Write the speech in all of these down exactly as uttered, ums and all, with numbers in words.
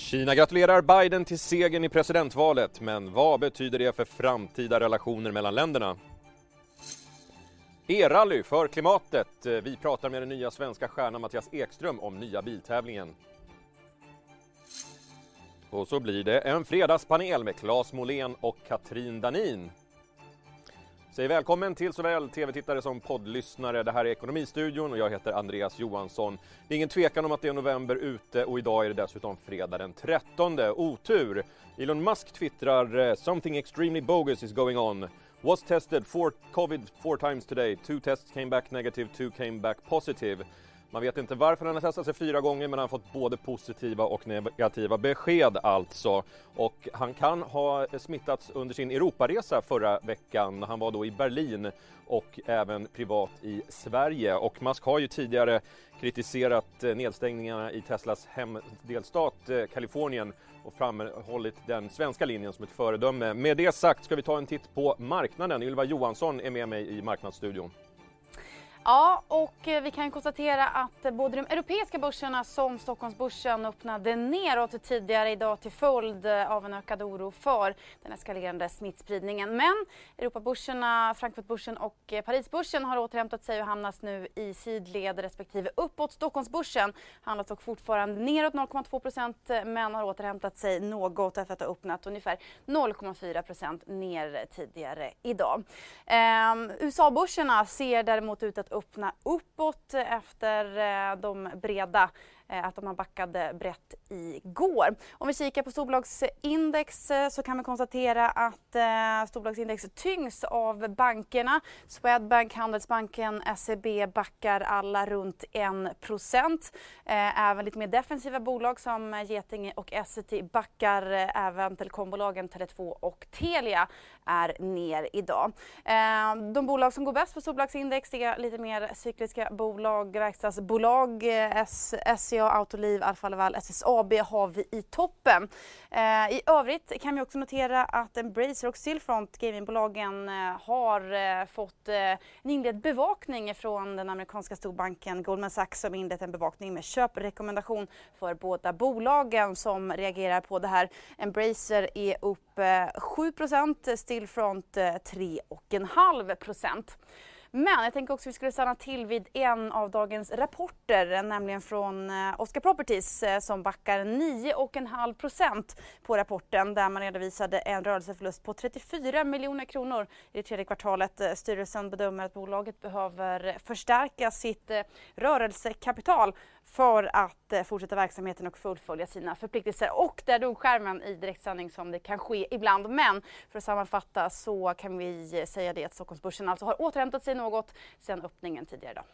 Kina gratulerar Biden till segern i presidentvalet, men vad betyder det för framtida relationer mellan länderna? E-rally för klimatet. Vi pratar med den nya svenska stjärnan Mattias Ekström om nya biltävlingen. Och så blir det en fredagspanel med Claes Måhlén och Katrin Danin. Säg välkommen till såväl tv-tittare som poddlyssnare. Det här är Ekonomistudion och jag heter Andreas Johansson. Det är ingen tvekan om att det är november ute och idag är det dessutom fredag den trettonde. Otur! Elon Musk twittrar "Something extremely bogus is going on. Was tested for covid four times today. Two tests came back negative, two came back positive." Man vet inte varför han har testat sig fyra gånger, men han har fått både positiva och negativa besked alltså. Och han kan ha smittats under sin Europaresa förra veckan. Han var då i Berlin och även privat i Sverige. Och Musk har ju tidigare kritiserat nedstängningarna i Teslas hemdelstat Kalifornien och framhållit den svenska linjen som ett föredöme. Med det sagt ska vi ta en titt på marknaden. Ylva Johansson är med mig i Marknadsstudion. Ja, och vi kan konstatera att både de europeiska börserna som Stockholmsbörsen öppnade neråt tidigare idag till följd av en ökad oro för den eskalerande smittspridningen. Men Europabörserna, Frankfurtbörsen och Parisbörsen har återhämtat sig och hamnas nu i sidled respektive uppåt. Stockholmsbörsen handlas dock fortfarande neråt noll komma två procent men har återhämtat sig något efter att ha öppnat ungefär noll komma fyra procent ner tidigare idag. Ehm, U S A-börserna ser däremot ut att öppna uppåt efter de breda, att man backade brett igår. Om vi kikar på storbolagsindex så kan vi konstatera att storbolagsindex tyngs av bankerna. Swedbank, Handelsbanken, S E B backar alla runt en procent. Även lite mer defensiva bolag som Getinge och S E T backar. Även telekombolagen Tele två och Telia är ner idag. De bolag som går bäst för storbolagsindex är lite mer cykliska bolag, verkstadsbolag, S C A, Autoliv, Alfa Laval, S S A B har vi i toppen. Eh, I övrigt kan vi också notera att Embracer och Stillfront, gamingbolagen, eh, har eh, fått eh, en inledd bevakning från den amerikanska storbanken Goldman Sachs som inlett en bevakning med köprekommendation för båda bolagen som reagerar på det här. Embracer är upp eh, sju procent, Stillfront eh, tre komma fem procent. Men jag tänker också att vi skulle stanna till vid en av dagens rapporter, nämligen från Oscar Properties som backar nio komma fem procent på rapporten där man redovisade en rörelseförlust på trettiofyra miljoner kronor i det tredje kvartalet. Styrelsen bedömer att bolaget behöver förstärka sitt rörelsekapital för att fortsätta verksamheten och fullfölja sina förpliktelser. Och där dog skärmen i direktsändning som det kan ske ibland. Men för att sammanfatta så kan vi säga det att Stockholmsbörsen alltså har återhämtat sig något sedan öppningen tidigare idag.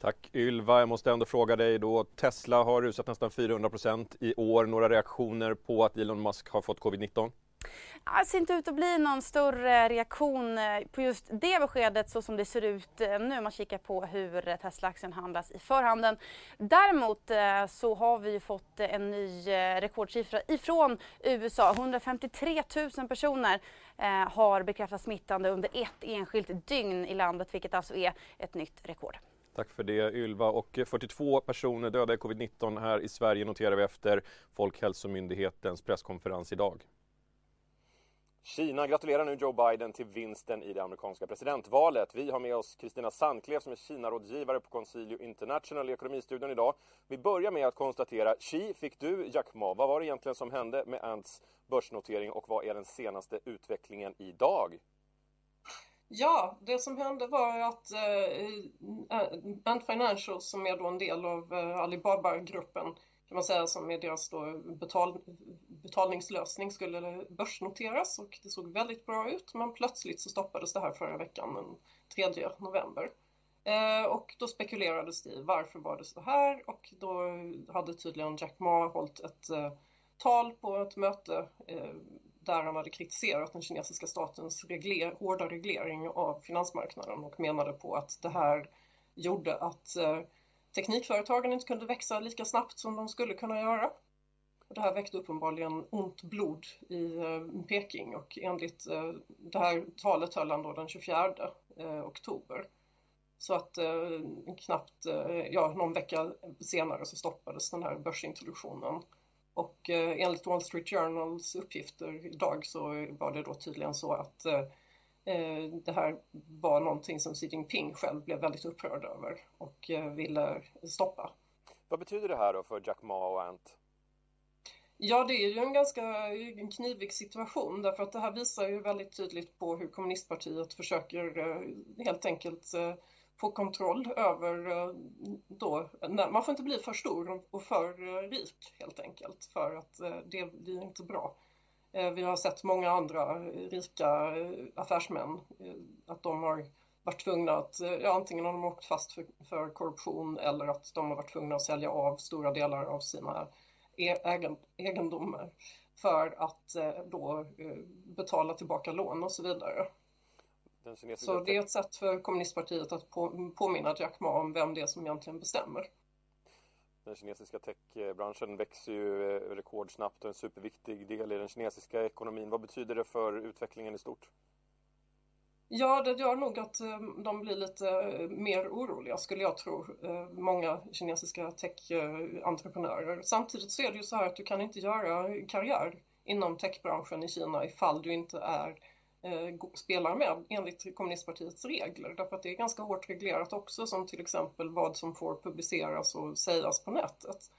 Tack Ylva, jag måste ändå fråga dig då. Tesla har rusat nästan fyrahundra procent i år. Några reaktioner på att Elon Musk har fått covid nitton? Det ser inte ut att bli någon större reaktion på just det beskedet så som det ser ut nu om man kikar på hur Tesla-aktien handlas i förhanden. Däremot så har vi fått en ny rekordsiffra ifrån U S A. hundrafemtiotre tusen personer har bekräftat smittande under ett enskilt dygn i landet, vilket alltså är ett nytt rekord. Tack för det Ylva, och fyrtiotvå personer döda i covid nitton här i Sverige noterar vi efter Folkhälsomyndighetens presskonferens idag. Kina gratulerar nu Joe Biden till vinsten i det amerikanska presidentvalet. Vi har med oss Kristina Sandklev som är Kina-rådgivare på Consilio International i Ekonomistudion idag. Vi börjar med att konstatera, Xi fick du, Jack Ma. Vad var det egentligen som hände med Ants börsnotering och vad är den senaste utvecklingen idag? Ja, det som hände var att eh, Ant Financial som är då en del av eh, Alibaba-gruppen, kan man säga, som är deras då betal, betalningslösning skulle börsnoteras och det såg väldigt bra ut, men plötsligt så stoppades det här förra veckan den tredje november. Eh, och då spekulerades det i varför var det så här, och då hade tydligen Jack Ma hållit ett eh, tal på ett möte eh, där han hade kritiserat den kinesiska statens regler, hårda reglering av finansmarknaden och menade på att det här gjorde att eh, teknikföretagen inte kunde växa lika snabbt som de skulle kunna göra. Och det här väckte uppenbarligen ont blod i Peking och enligt det här talet höll han då den tjugofjärde oktober. Så att knappt ja, någon vecka senare så stoppades den här börsintroduktionen Och eh, enligt Wall Street Journals uppgifter idag så var det då tydligen så att eh, det här var någonting som Xi Jinping själv blev väldigt upprörd över och eh, ville stoppa. Vad betyder det här då för Jack Ma och Ant? Ja, det är ju en ganska en knivig situation, därför att det här visar ju väldigt tydligt på hur kommunistpartiet försöker eh, helt enkelt eh, få kontroll över eh, då, nej, man får inte bli för stor och för eh, rik helt enkelt, för att eh, det blir inte bra. Eh, vi har sett många andra rika eh, affärsmän, eh, att de har varit tvungna att, eh, ja, antingen har de åkt fast för, för korruption eller att de har varit tvungna att sälja av stora delar av sina egendomar för att då betala tillbaka lån och så vidare. Den kinesiska... Så det är ett sätt för kommunistpartiet att på, påminna Jack Ma om vem det är som egentligen bestämmer. Den kinesiska techbranschen växer ju rekordsnabbt och en superviktig del i den kinesiska ekonomin. Vad betyder det för utvecklingen i stort? Ja, det gör nog att de blir lite mer oroliga, skulle jag tro, många kinesiska tech-entreprenörer. Samtidigt så är det ju så här att du kan inte göra karriär inom techbranschen i Kina ifall du inte är spelar med enligt kommunistpartiets regler. Därför att det är ganska hårt reglerat också, som till exempel vad som får publiceras och sägas på nätet.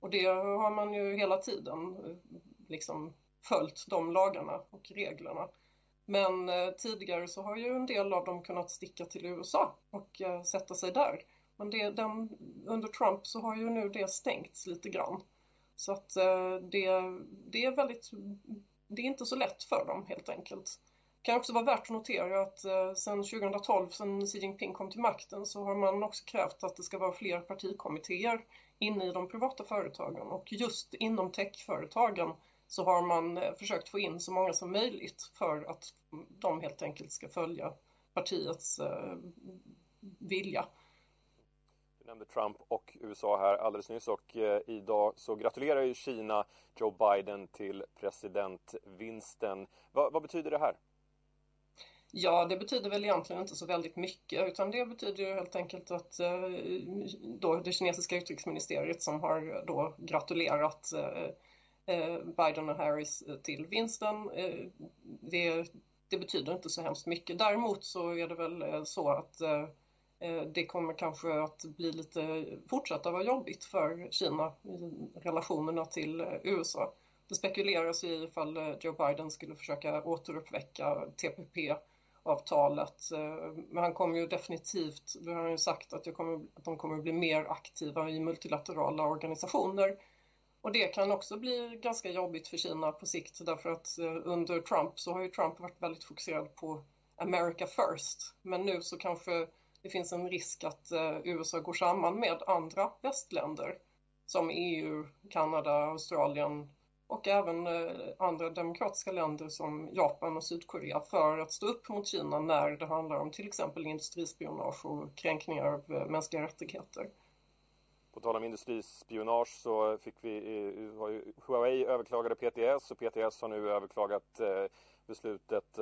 Och det har man ju hela tiden liksom följt, de lagarna och reglerna. Men eh, tidigare så har ju en del av dem kunnat sticka till U S A och eh, sätta sig där. Men det, den, under Trump så har ju nu det stängts lite grann. Så att eh, det, det är väldigt, det är inte så lätt för dem helt enkelt. Det kan också vara värt att notera att eh, sedan tjugotolv, sedan Xi Jinping kom till makten, så har man också krävt att det ska vara fler partikommittéer inne i de privata företagen. Och just inom techföretagen så har man försökt få in så många som möjligt för att de helt enkelt ska följa partiets eh, vilja. Du nämnde Trump och U S A här alldeles nyss, och eh, idag så gratulerar ju Kina Joe Biden till presidentvinsten. Va, vad betyder det här? Ja, det betyder väl egentligen inte så väldigt mycket, utan det betyder ju helt enkelt att eh, då det kinesiska utrikesministeriet som har då gratulerat eh, Biden och Harris till vinsten, det, det betyder inte så hemskt mycket. Däremot så är det väl så att det kommer kanske att bli lite, fortsätta vara jobbigt för Kina i relationerna till U S A. Det spekuleras i ifall Joe Biden skulle försöka återuppväcka T P P-avtalet. Men han kommer ju definitivt, det har han ju sagt, att, jag kommer, att de kommer bli mer aktiva i multilaterala organisationer. Och det kan också bli ganska jobbigt för Kina på sikt, därför att under Trump så har ju Trump varit väldigt fokuserad på America first. Men nu så kanske det finns en risk att U S A går samman med andra västländer som E U, Kanada, Australien och även andra demokratiska länder som Japan och Sydkorea för att stå upp mot Kina när det handlar om till exempel industrispionage och kränkningar av mänskliga rättigheter. På tal om industrispionage så fick vi, Huawei överklagade P T S och P T S har nu överklagat beslutet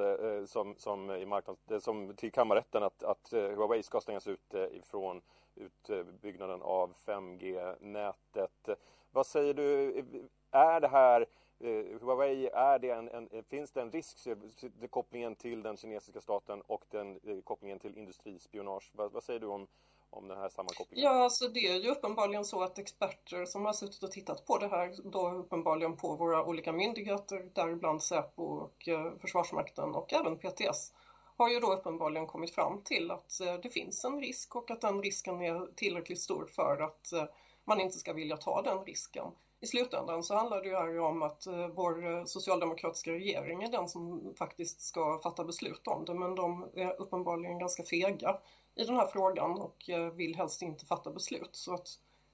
som, som i marknads, som till kammarrätten att, att Huawei ska stängas ut ifrån utbyggnaden av fem G-nätet. Vad säger du, är det här, Huawei, är det en, en, finns det en risk, kopplingen till den kinesiska staten och den kopplingen till industrispionage? Vad, vad säger du om om den här sammankopplingen? Ja, alltså det är ju uppenbarligen så att experter som har suttit och tittat på det här, då uppenbarligen på våra olika myndigheter, däribland Säpo och Försvarsmakten och även P T S, har ju då uppenbarligen kommit fram till att det finns en risk och att den risken är tillräckligt stor för att man inte ska vilja ta den risken. I slutändan så handlar det ju här om att vår socialdemokratiska regering är den som faktiskt ska fatta beslut om det, men de är uppenbarligen ganska fega i den här frågan och vill helst inte fatta beslut. Så att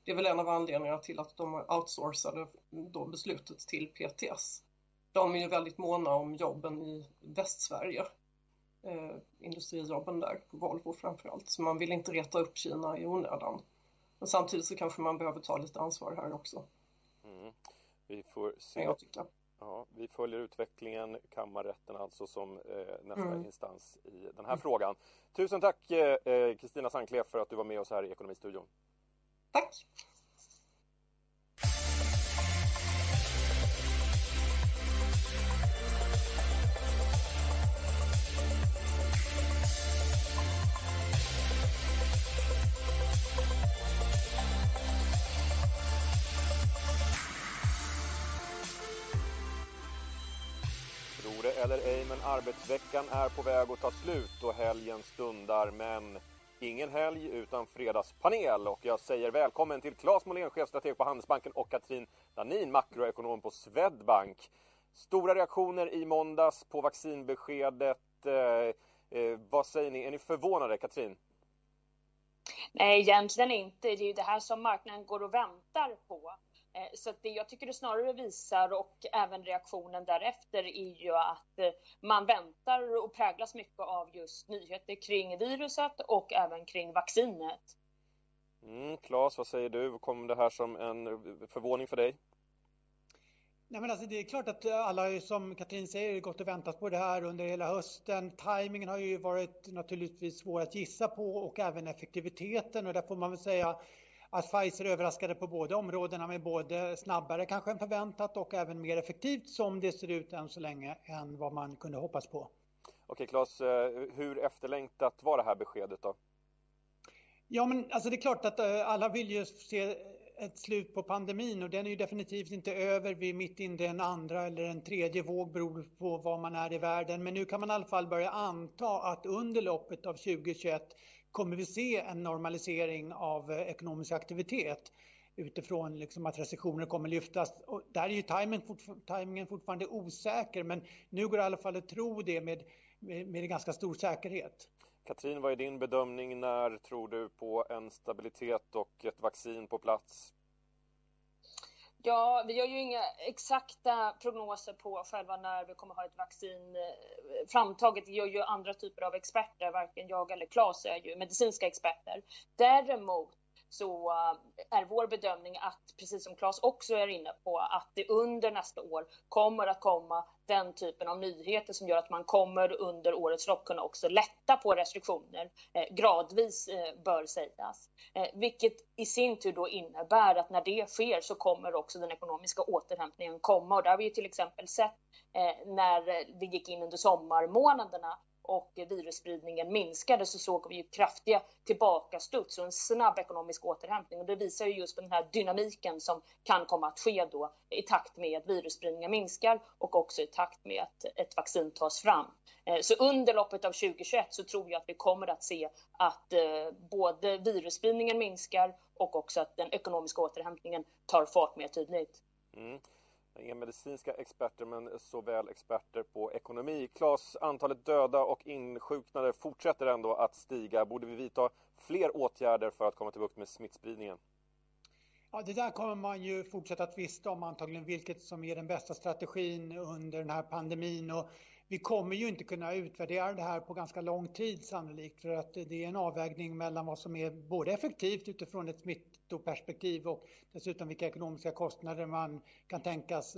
det är väl en av anledningarna till att de outsourcade då beslutet till P T S. De är ju väldigt måna om jobben i Västsverige, eh, industrijobben där på Volvo framförallt. Så man vill inte reta upp Kina i onödan. Men samtidigt så kanske man behöver ta lite ansvar här också. Mm. Vi får se. Jag tycker. Ja, vi följer utvecklingen, kammarrätten alltså som eh, nästa mm. instans i den här mm. frågan. Tusen tack Kristina eh, Sandklev för att du var med oss här i Ekonomistudion. Tack! eller ej, men arbetsveckan är på väg att ta slut och helgen stundar, men ingen helg utan fredagspanel. Och jag säger välkommen till Claes Måhlén, chefstrateg på Handelsbanken, och Katrin Danin, makroekonom på Swedbank. Stora reaktioner i måndags på vaccinbeskedet. Eh, eh, vad säger ni? Är ni förvånade, Katrin? Nej, egentligen inte. Det är ju det här som marknaden går och väntar på. Så att det jag tycker det snarare visar, och även reaktionen därefter, är ju att man väntar och präglas mycket av just nyheter kring viruset och även kring vaccinet. Mm, Claes, vad säger du? Kom det här som en förvåning för dig? Nej, men alltså, det är klart att alla, som Katrin säger, gått och väntat på det här under hela hösten. Timingen har ju varit naturligtvis svår att gissa på, och även effektiviteten, och där får man väl säga att Pfizer överraskade på båda områdena, med både snabbare kanske än förväntat och även mer effektivt som det ser ut än så länge än vad man kunde hoppas på. Okej, Claes, hur efterlängtat var det här beskedet då? Ja, men alltså det är klart att alla vill ju se ett slut på pandemin, och den är ju definitivt inte över. Vi är mitt inne i en andra eller en tredje våg, beroende på var man är i världen. Men nu kan man i alla fall börja anta att under loppet av tjugohundratjugoett kommer vi se en normalisering av ekonomisk aktivitet utifrån liksom att recessioner kommer lyftas. Och där är ju timingen fortfar- timingen fortfarande osäker, men nu går det i alla fall att tro det med, med, med en ganska stor säkerhet. Katrin, vad är din bedömning? När tror du på en stabilitet och ett vaccin på plats? Ja, vi har ju inga exakta prognoser på själva när vi kommer ha ett vaccin framtaget. Det gör ju andra typer av experter, varken jag eller Claes är ju medicinska experter. Däremot så är vår bedömning att, precis som Claes också är inne på, att det under nästa år kommer att komma den typen av nyheter som gör att man kommer under årets lopp kunna också lätta på restriktioner, eh, gradvis eh, bör sägas. Eh, vilket i sin tur då innebär att när det sker så kommer också den ekonomiska återhämtningen komma. Och där har vi ju till exempel sett eh, när vi gick in under sommarmånaderna och virusspridningen minskade, så såg vi ju kraftiga tillbakastuds och en snabb ekonomisk återhämtning. Och det visar ju just på den här dynamiken som kan komma att ske då i takt med att virusspridningen minskar och också i takt med att ett vaccin tas fram. Så under loppet av tjugohundratjugoett så tror jag att vi kommer att se att både virusspridningen minskar och också att den ekonomiska återhämtningen tar fart mer tydligt. Mm. Inga medicinska experter, men såväl experter på ekonomi. Claes, antalet döda och insjuknade fortsätter ändå att stiga. Borde vi vidta fler åtgärder för att komma till bukt med smittspridningen? Ja, det där kommer man ju fortsätta att tvista om, antagligen vilket som är den bästa strategin under den här pandemin. Och vi kommer ju inte kunna utvärdera det här på ganska lång tid sannolikt, för att det är en avvägning mellan vad som är både effektivt utifrån ett smittoperspektiv och dessutom vilka ekonomiska kostnader man kan tänkas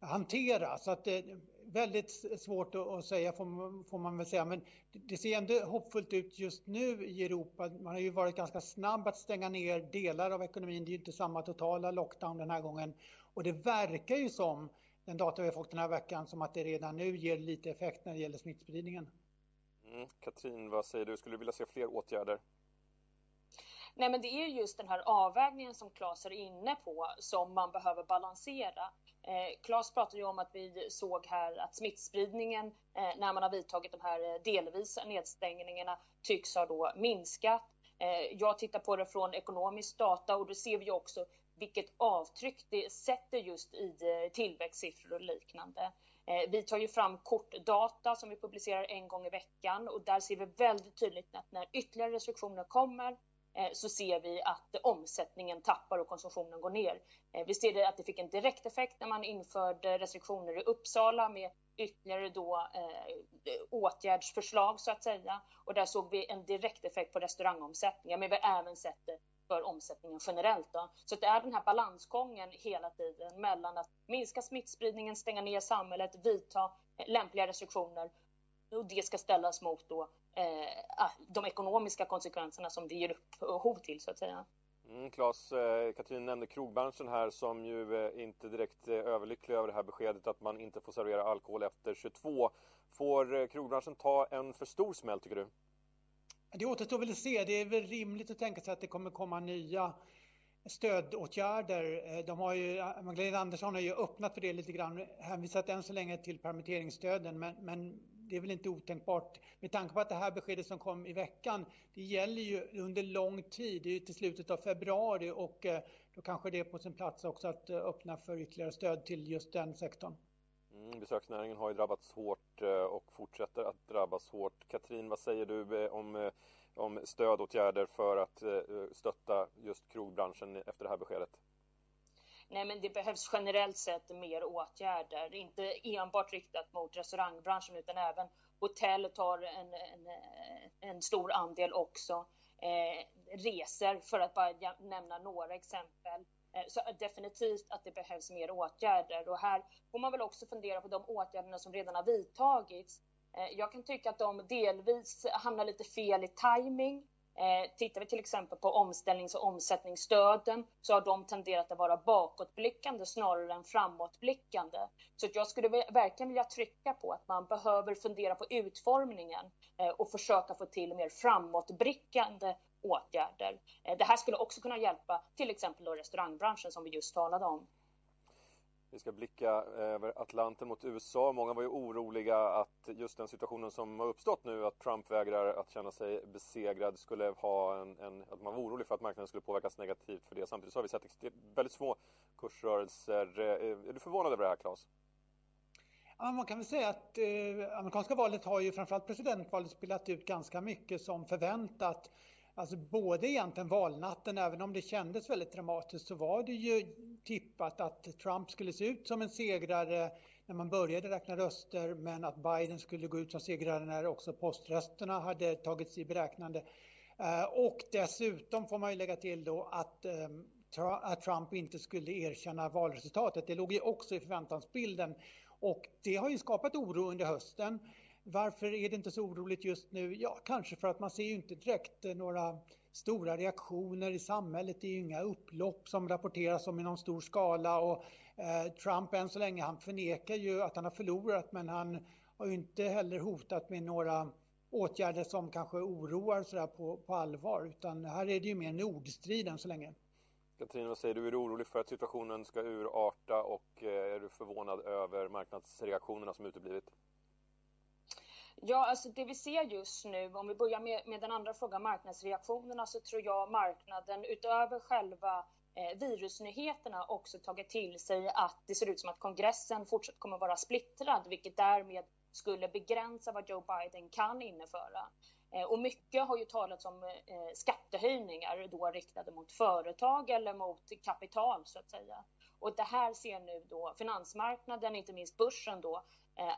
hantera. Så att det är väldigt svårt att säga, får man väl säga, men det ser ändå hoppfullt ut just nu i Europa. Man har ju varit ganska snabb att stänga ner delar av ekonomin. Det är ju inte samma totala lockdown den här gången, och det verkar ju som, den data vi har fått den här veckan, som att det redan nu ger lite effekt när det gäller smittspridningen. Mm. Katrin, vad säger du? Skulle du vilja se fler åtgärder? Nej, men det är just den här avvägningen som Claes är inne på som man behöver balansera. Eh, Claes pratade ju om att vi såg här att smittspridningen eh, när man har vidtagit de här delvis nedstängningarna tycks ha då minskat. Eh, jag tittar på det från ekonomisk data, och det ser vi också vilket avtryck det sätter just i tillväxtsiffror och liknande. Vi tar ju fram kortdata som vi publicerar en gång i veckan, och där ser vi väldigt tydligt att när ytterligare restriktioner kommer så ser vi att omsättningen tappar och konsumtionen går ner. Vi ser det att det fick en direkt effekt när man införde restriktioner i Uppsala med ytterligare då, eh, åtgärdsförslag så att säga. Och där såg vi en direkt effekt på restaurangomsättningen, men vi har även sett det för omsättningen generellt då. Så det är den här balansgången hela tiden mellan att minska smittspridningen, stänga ner samhället, vidta lämpliga restriktioner, och det ska ställas mot då, eh, de ekonomiska konsekvenserna som det ger upphov till så att säga. Mm, Claes, eh, Katrin nämnde krogbranschen här, som ju eh, inte direkt eh, överlycklig över det här beskedet att man inte får servera alkohol efter tjugotvå. Får eh, krogbranschen ta en för stor smäll, tycker du? Det återstår väl att se. Det är väl rimligt att tänka sig att det kommer komma nya stödåtgärder. De har ju, Magdalena Andersson har ju öppnat för det lite grann, hänvisat än så länge till permitteringsstöden, men, men det är väl inte otänkbart med tanke på att det här beskedet som kom i veckan, det gäller ju under lång tid, det är ju till slutet av februari, och då kanske det är på sin plats också att öppna för ytterligare stöd till just den sektorn. Mm, besöksnäringen har ju drabbats hårt och fortsätter att drabbas hårt. Katrin, vad säger du om, om stödåtgärder för att stötta just krogbranschen efter det här beskedet? Nej, men det behövs generellt sett mer åtgärder, inte enbart riktat mot restaurangbranschen utan även hotell tar en, en, en stor andel också. Eh, resor, för att bara nämna några exempel. Så definitivt att det behövs mer åtgärder, och här får man väl också fundera på de åtgärderna som redan har vidtagits. Jag kan tycka att de delvis hamnar lite fel i timing. Tittar vi till exempel på omställnings- och omsättningsstöden så har de tenderat att vara bakåtblickande snarare än framåtblickande. Så jag skulle verkligen vilja trycka på att man behöver fundera på utformningen och försöka få till mer framåtblickande åtgärder. Det här skulle också kunna hjälpa till exempel då restaurangbranschen som vi just talade om. Vi ska blicka över Atlanten mot U S A. Många var ju oroliga att just den situationen som har uppstått nu, att Trump vägrar att känna sig besegrad, skulle ha en, en, att man var orolig för att marknaden skulle påverkas negativt för det. Samtidigt så har vi sett väldigt små kursrörelser. Är du förvånad över det här, Claes? Ja, man kan väl säga att eh, amerikanska valet har ju, framförallt presidentvalet, spelat ut ganska mycket som förväntat. Alltså både egentligen valnatten, även om det kändes väldigt dramatiskt, så var det ju tippat att Trump skulle se ut som en segrare när man började räkna röster, men att Biden skulle gå ut som segrare när också poströsterna hade tagits i beräknande. Och dessutom får man ju lägga till då att att Trump inte skulle erkänna valresultatet. Det låg ju också i förväntansbilden, och det har ju skapat oro under hösten. Varför är det inte så oroligt just nu? Ja, kanske för att man ser ju inte direkt några stora reaktioner i samhället. Det är ju inga upplopp som rapporteras om i någon stor skala, och eh, Trump än så länge, han förnekar ju att han har förlorat, men han har ju inte heller hotat med några åtgärder som kanske oroar sådär på, på allvar, utan här är det ju mer nordstrid än så länge. Katrin, vad säger du? Är du orolig för att situationen ska urarta, och är du förvånad över marknadsreaktionerna som uteblivit? Ja, alltså det vi ser just nu, om vi börjar med, med den andra frågan, marknadsreaktionerna, så tror jag marknaden utöver själva eh, virusnyheterna också tagit till sig att det ser ut som att kongressen fortsatt kommer vara splittrad, vilket därmed skulle begränsa vad Joe Biden kan inneföra. Eh, och mycket har ju talats om eh, skattehöjningar då riktade mot företag eller mot kapital så att säga. Och det här ser nu då finansmarknaden, inte minst börsen då,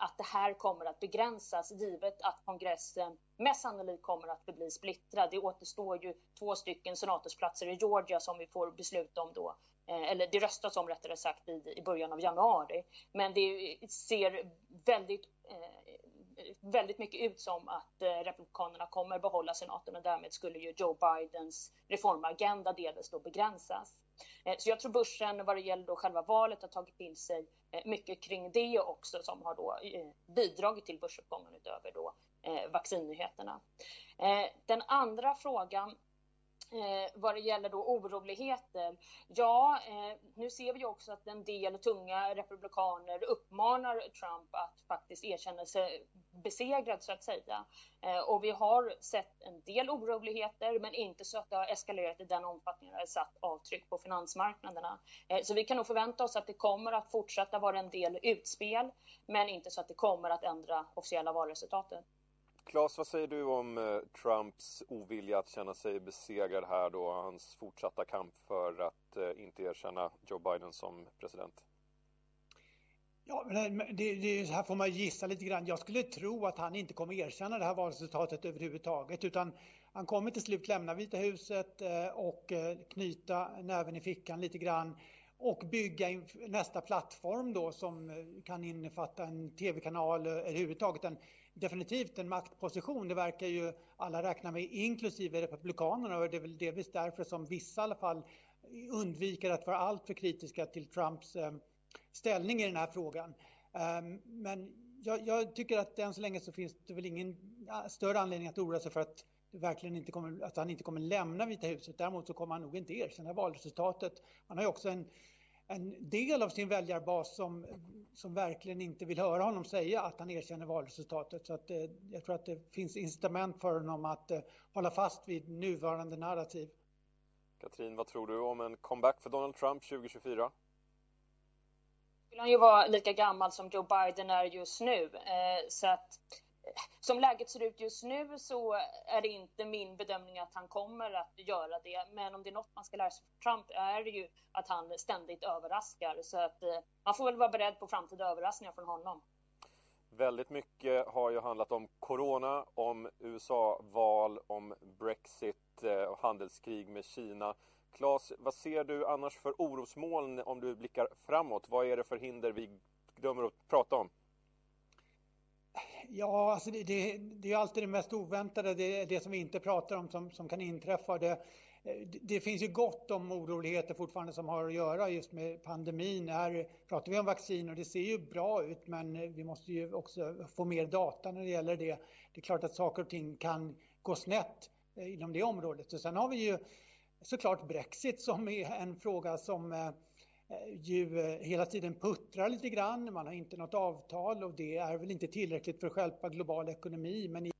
att det här kommer att begränsas givet att kongressen mest sannolikt kommer att bli splittrad. Det återstår ju två stycken senatorsplatser i Georgia som vi får beslut om då, eller det röstas om rättare sagt i, i början av januari. Men det ser väldigt, väldigt mycket ut som att republikanerna kommer behålla senaten, och därmed skulle ju Joe Bidens reformagenda delvis då begränsas. Så jag tror börsen vad det gäller då själva valet har tagit till sig mycket kring det också, som har då bidragit till börsuppgången utöver då vaccinnyheterna. Den andra frågan vad det gäller då oroligheter. Ja, nu ser vi också att en del tunga republikaner uppmanar Trump att faktiskt erkänna sig besegrad så att säga. Och vi har sett en del oroligheter, men inte så att det har eskalerat i den omfattningen eller satt avtryck på finansmarknaderna. Så vi kan nog förvänta oss att det kommer att fortsätta vara en del utspel, men inte så att det kommer att ändra officiella valresultatet. Claes, vad säger du om Trumps ovilja att känna sig besegrad här då, hans fortsatta kamp för att inte erkänna Joe Biden som president? Ja, men det, det, här får man gissa lite grann. Jag skulle tro att han inte kommer erkänna det här valresultatet överhuvudtaget, utan han kommer till slut lämna Vita huset och knyta näven i fickan lite grann och bygga nästa plattform då, som kan innefatta en tv-kanal överhuvudtaget. En, definitivt en maktposition, det verkar ju alla räkna med, inklusive republikanerna, och det är väl delvis därför som vissa i alla fall undviker att vara allt för kritiska till Trumps eh, ställning i den här frågan. Um, men jag, jag tycker att än så länge så finns det väl ingen större anledning att oroa sig för att verkligen inte kommer, att han inte kommer lämna Vita huset. Däremot så kommer han nog inte erkänna valresultatet. Han har ju också en, en del av sin väljarbas som, som verkligen inte vill höra honom säga att han erkänner valresultatet. Så att, eh, jag tror att det finns incitament för honom att eh, hålla fast vid nuvarande narrativ. Katrin, vad tror du om en comeback för Donald Trump tjugo tjugofyra? Vill han ju vara lika gammal som Joe Biden är just nu. Eh, så att som läget ser ut just nu så är det inte min bedömning att han kommer att göra det. Men om det är något man ska lära sig för Trump är det ju att han ständigt överraskar. Så att eh, man får väl vara beredd på framtida överraskningar från honom. Väldigt mycket har ju handlat om corona, om U S A-val, om Brexit och handelskrig med Kina. Claes, vad ser du annars för orosmoln om du blickar framåt? Vad är det för hinder vi glömmer att prata om? Ja, alltså det, det, det är alltid det mest oväntade, det, det som vi inte pratar om som, som kan inträffa. Det, det finns ju gott om oroligheter fortfarande som har att göra just med pandemin. Här pratar vi om vaccin och det ser ju bra ut, men vi måste ju också få mer data när det gäller det. Det är klart att saker och ting kan gå snett inom det området. Så sen har vi ju såklart Brexit som är en fråga som ju hela tiden puttrar lite grann. Man har inte något avtal och det är väl inte tillräckligt för att hjälpa global ekonomi. Men i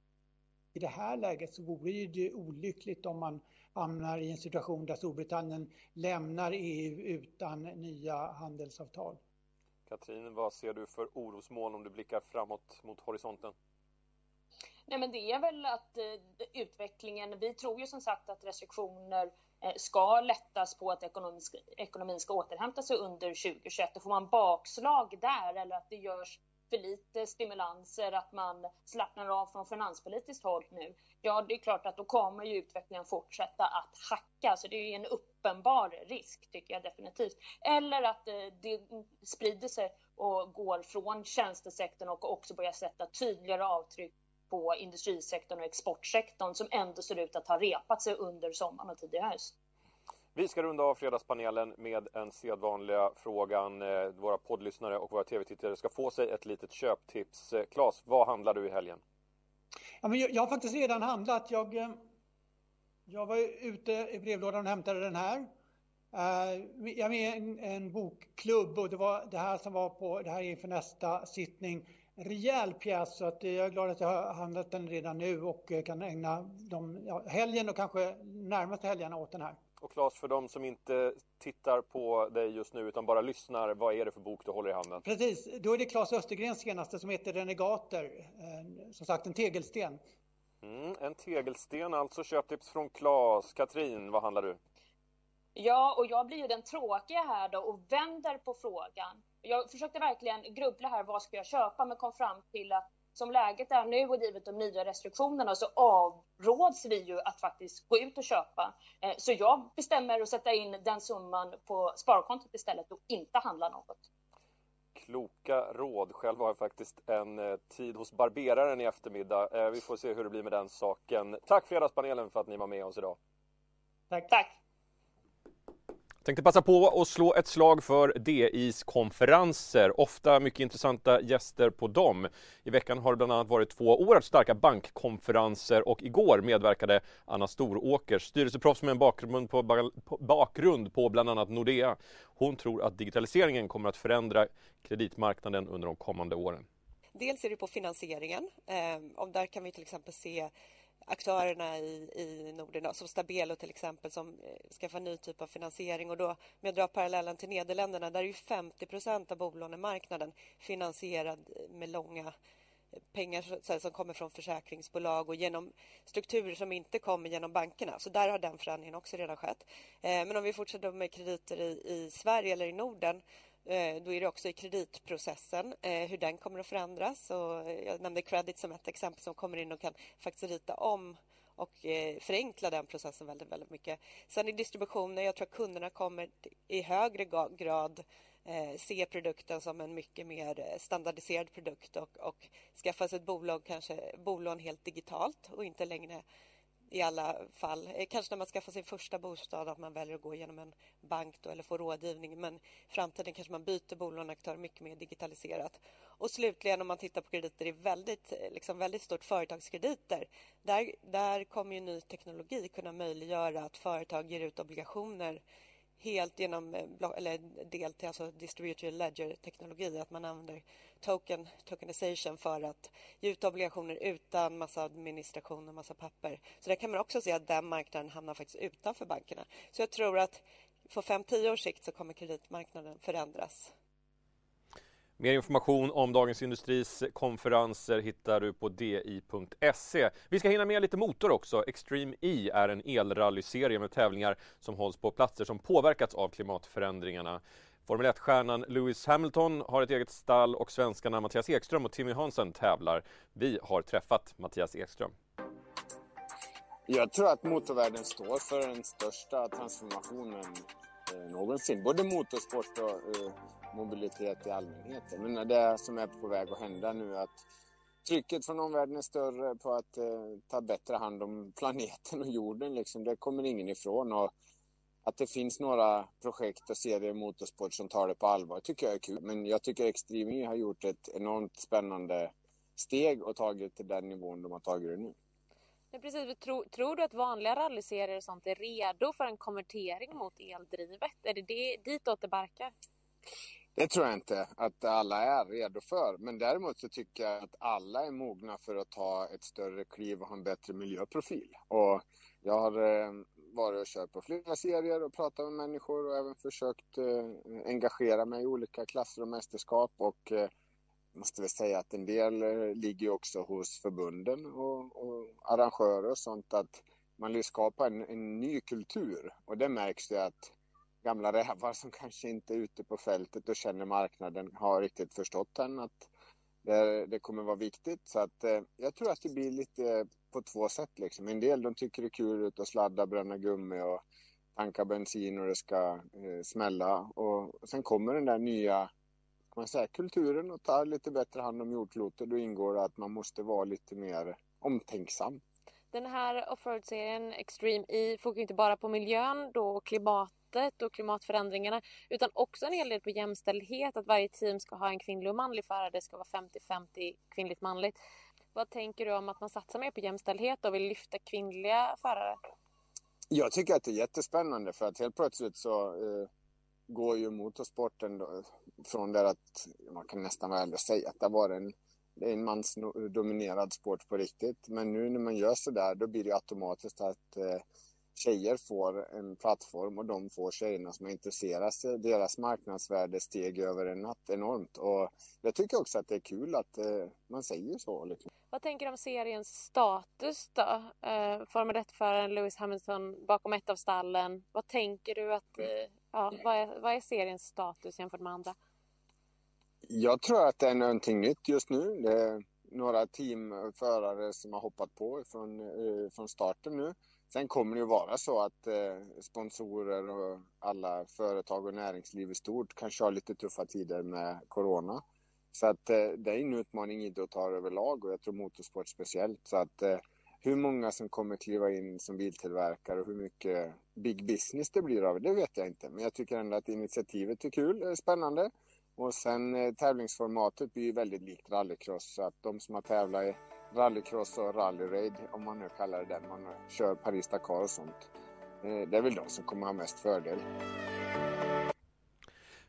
det här läget så vore det olyckligt om man hamnar i en situation där Storbritannien lämnar E U utan nya handelsavtal. Katrin, vad ser du för orosmoln om du blickar framåt mot horisonten? Nej, men det är väl att eh, utvecklingen, vi tror ju som sagt att restriktioner eh, ska lättas på att ekonomisk, ekonomin ska återhämta sig under tjugo tjugoett. Och får man bakslag där eller att det görs för lite stimulanser, att man slappnar av från finanspolitiskt håll nu, ja det är klart att då kommer ju utvecklingen fortsätta att hacka. Så det är ju en uppenbar risk tycker jag definitivt. Eller att eh, det sprider sig och går från tjänstesektorn och också börjar sätta tydligare avtryck på industrisektorn och exportsektorn som ändå ser ut att ha repat sig under sommaren och tidig höst. Vi ska runda av fredagspanelen med en sedvanliga frågan. Våra poddlyssnare och våra tv-tittare ska få sig ett litet köptips. Claes, vad handlar du i helgen? Ja, men jag, jag har faktiskt redan handlat. Jag, jag var ute i brevlådan och hämtade den här. Jag är med i en, en bokklubb och det var det här som var på, det här är inför nästa sittning. Rejäl pjäs, så att jag är glad att jag har handlat den redan nu och kan ägna dem, ja, helgen och kanske närmaste helgen åt den här. Och Claes, för de som inte tittar på dig just nu utan bara lyssnar, vad är det för bok du håller i handen? Precis, då är det Claes Östergrens senaste som heter Renegater, eh, som sagt en tegelsten. Mm, en tegelsten, alltså köptips från Claes. Katrin, vad handlar du? Ja, och jag blir ju den tråkiga här då och vänder på frågan. Jag försökte verkligen grubbla här, vad ska jag köpa, men kom fram till att som läget är nu och givet de nya restriktionerna så avråds vi ju att faktiskt gå ut och köpa. Så jag bestämmer att sätta in den summan på sparkontot istället och inte handla något. Kloka råd. Själv har jag faktiskt en tid hos barberaren i eftermiddag. Vi får se hur det blir med den saken. Tack fredagspanelen för att ni var med oss idag. Tack, tack. Tänkte passa på att slå ett slag för D I:s konferenser. Ofta mycket intressanta gäster på dem. I veckan har det bland annat varit två oerhört starka bankkonferenser och igår medverkade Anna Storåker, styrelseproffs med en bakgrund på, bakgrund på bland annat Nordea. Hon tror att digitaliseringen kommer att förändra kreditmarknaden under de kommande åren. Dels är det på finansieringen. Om där kan vi till exempel se aktörerna i, i Norden, som Stabelo till exempel, som skaffar ny typ av finansiering. Och då, med att dra parallellen till Nederländerna, där är ju femtio procent av bolånemarknaden finansierad med långa pengar så här, som kommer från försäkringsbolag och genom strukturer som inte kommer genom bankerna. Så där har den förändringen också redan skett. Eh, men om vi fortsätter med krediter i, i Sverige eller i Norden, då är det också i kreditprocessen, hur den kommer att förändras. Och jag nämnde credit som ett exempel som kommer in och kan faktiskt rita om och förenkla den processen väldigt, väldigt mycket. Sen i distributionen, jag tror att kunderna kommer i högre grad se produkten som en mycket mer standardiserad produkt och, och skaffa sig ett bolag, kanske bolån helt digitalt och inte längre i alla fall. Kanske när man skaffar sin första bostad att man väljer att gå genom en bank då, eller få rådgivning, men i framtiden kanske man byter bolåneaktör, mycket mer digitaliserat. Och slutligen om man tittar på krediter, det är väldigt, liksom väldigt stort företagskrediter. Där, där kommer ju ny teknologi kunna möjliggöra att företag ger ut obligationer helt genom, eller del till, alltså distributed ledger-teknologi, att man använder token, tokenization för att ge ut obligationer utan massa administration och massa papper. Så där kan man också se att den marknaden hamnar faktiskt utanför bankerna. Så jag tror att på fem till tio års sikt så kommer kreditmarknaden förändras. Mer information om Dagens Industris konferenser hittar du på di punkt se. Vi ska hinna med lite motor också. Extreme E är en elrallyserie med tävlingar som hålls på platser som påverkats av klimatförändringarna. Formel ett-stjärnan Lewis Hamilton har ett eget stall och svenskarna Mattias Ekström och Timmy Hansen tävlar. Vi har träffat Mattias Ekström. Jag tror att motorvärlden står för den största transformationen någonsin. Både motorsport och uh, mobilitet i allmänhet. Jag menar, det som är på väg att hända nu är att trycket från omvärlden är större på att uh, ta bättre hand om planeten och jorden. Liksom. Det kommer ingen ifrån. Och att det finns några projekt och serier i motorsport som tar det på allvar tycker jag är kul. Men jag tycker Extreme E har gjort ett enormt spännande steg och tagit till den nivån de har tagit det nu. Men precis, tror, tror du att vanliga rallyserier och sånt är redo för en konvertering mot eldrivet? Är det, det ditåt det barkar? Det tror jag inte att alla är redo för. Men däremot så tycker jag att alla är mogna för att ta ett större kliv och ha en bättre miljöprofil. Och jag har varit och kört på flera serier och pratat med människor och även försökt engagera mig i olika klasser och mästerskap och... måste väl säga att en del ligger också hos förbunden och, och arrangörer och sånt, att man vill skapa en, en ny kultur. Och det märks ju att gamla rävar som kanske inte är ute på fältet och känner marknaden har riktigt förstått än att det, det kommer vara viktigt. Så att, eh, jag tror att det blir lite på två sätt. Liksom. En del de tycker det är kul ut och sladda, bränna gummi och tanka bensin och det ska eh, smälla. Och, och sen kommer den där nya... man säger kulturen och tar lite bättre hand om jordklotet, då ingår det att man måste vara lite mer omtänksam. Den här offroad-serien Extreme E fokuserar inte bara på miljön då, klimatet och klimatförändringarna, utan också en hel del på jämställdhet, att varje team ska ha en kvinnlig och manlig förare, det ska vara femtio femtio kvinnligt manligt. Vad tänker du om att man satsar mer på jämställdhet och vill lyfta kvinnliga förare? Jag tycker att det är jättespännande för att helt plötsligt så... Eh... går ju motorsporten då, från där att man kan nästan vara ärlig och säga att det var en, en mansdominerad sport på riktigt. Men nu när man gör så där, då blir det automatiskt att eh, tjejer får en plattform och de får tjejerna som är intresserade. Deras marknadsvärde steg över en natt enormt. Och jag tycker också att det är kul att eh, man säger så. Liksom. Vad tänker du om seriens status då? Eh, Formel ett-föraren Lewis Hamilton bakom ett av stallen. Vad tänker du att... Eh... Ja, vad är, vad är seriens status jämfört med andra? Jag tror att det är någonting nytt just nu. Det är några teamförare som har hoppat på från, eh, från starten nu. Sen kommer det ju vara så att eh, sponsorer och alla företag och näringsliv i stort kanske har lite tuffa tider med corona. Så att, eh, det är en utmaning idrott har överlag och jag tror motorsport speciellt. Så att... Eh, Hur många som kommer kliva in som biltillverkare och hur mycket big business det blir av det vet jag inte. Men jag tycker ändå att initiativet är kul, spännande. Och sen tävlingsformatet blir ju väldigt likt rallycross. Så att de som har tävlat i rallycross och rallyraid, om man nu kallar det den, man kör Paris-Dakar och sånt. Det är väl de som kommer ha mest fördel.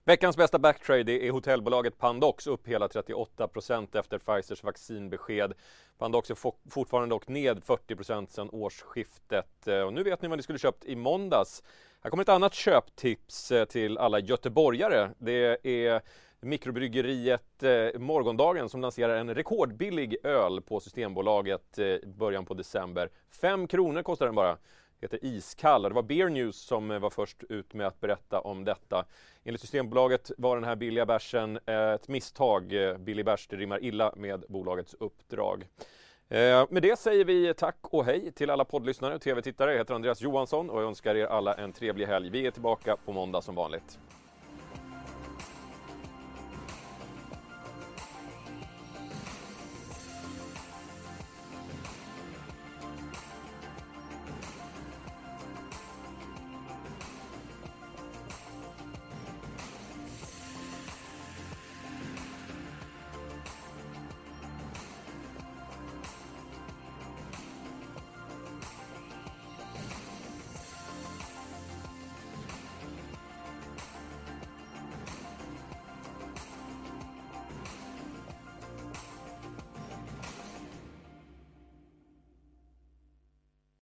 Veckans bästa backtrade är hotellbolaget Pandox, upp hela trettioåtta procent efter Pfizers vaccinbesked. Pandox är fortfarande dock ned fyrtio procent sedan årsskiftet. Och nu vet ni vad ni skulle köpt i måndags. Här kommer ett annat köptips till alla göteborgare. Det är mikrobryggeriet Morgondagen som lanserar en rekordbillig öl på Systembolaget i början på december. Fem kronor kostar den bara. Det heter Iskall. Det var Beer News som var först ut med att berätta om detta. Enligt Systembolaget var den här billiga bärsen ett misstag. Billig bärs, det rimmar illa med bolagets uppdrag. Med det säger vi tack och hej till alla poddlyssnare och tv-tittare. Jag heter Andreas Johansson och jag önskar er alla en trevlig helg. Vi är tillbaka på måndag som vanligt.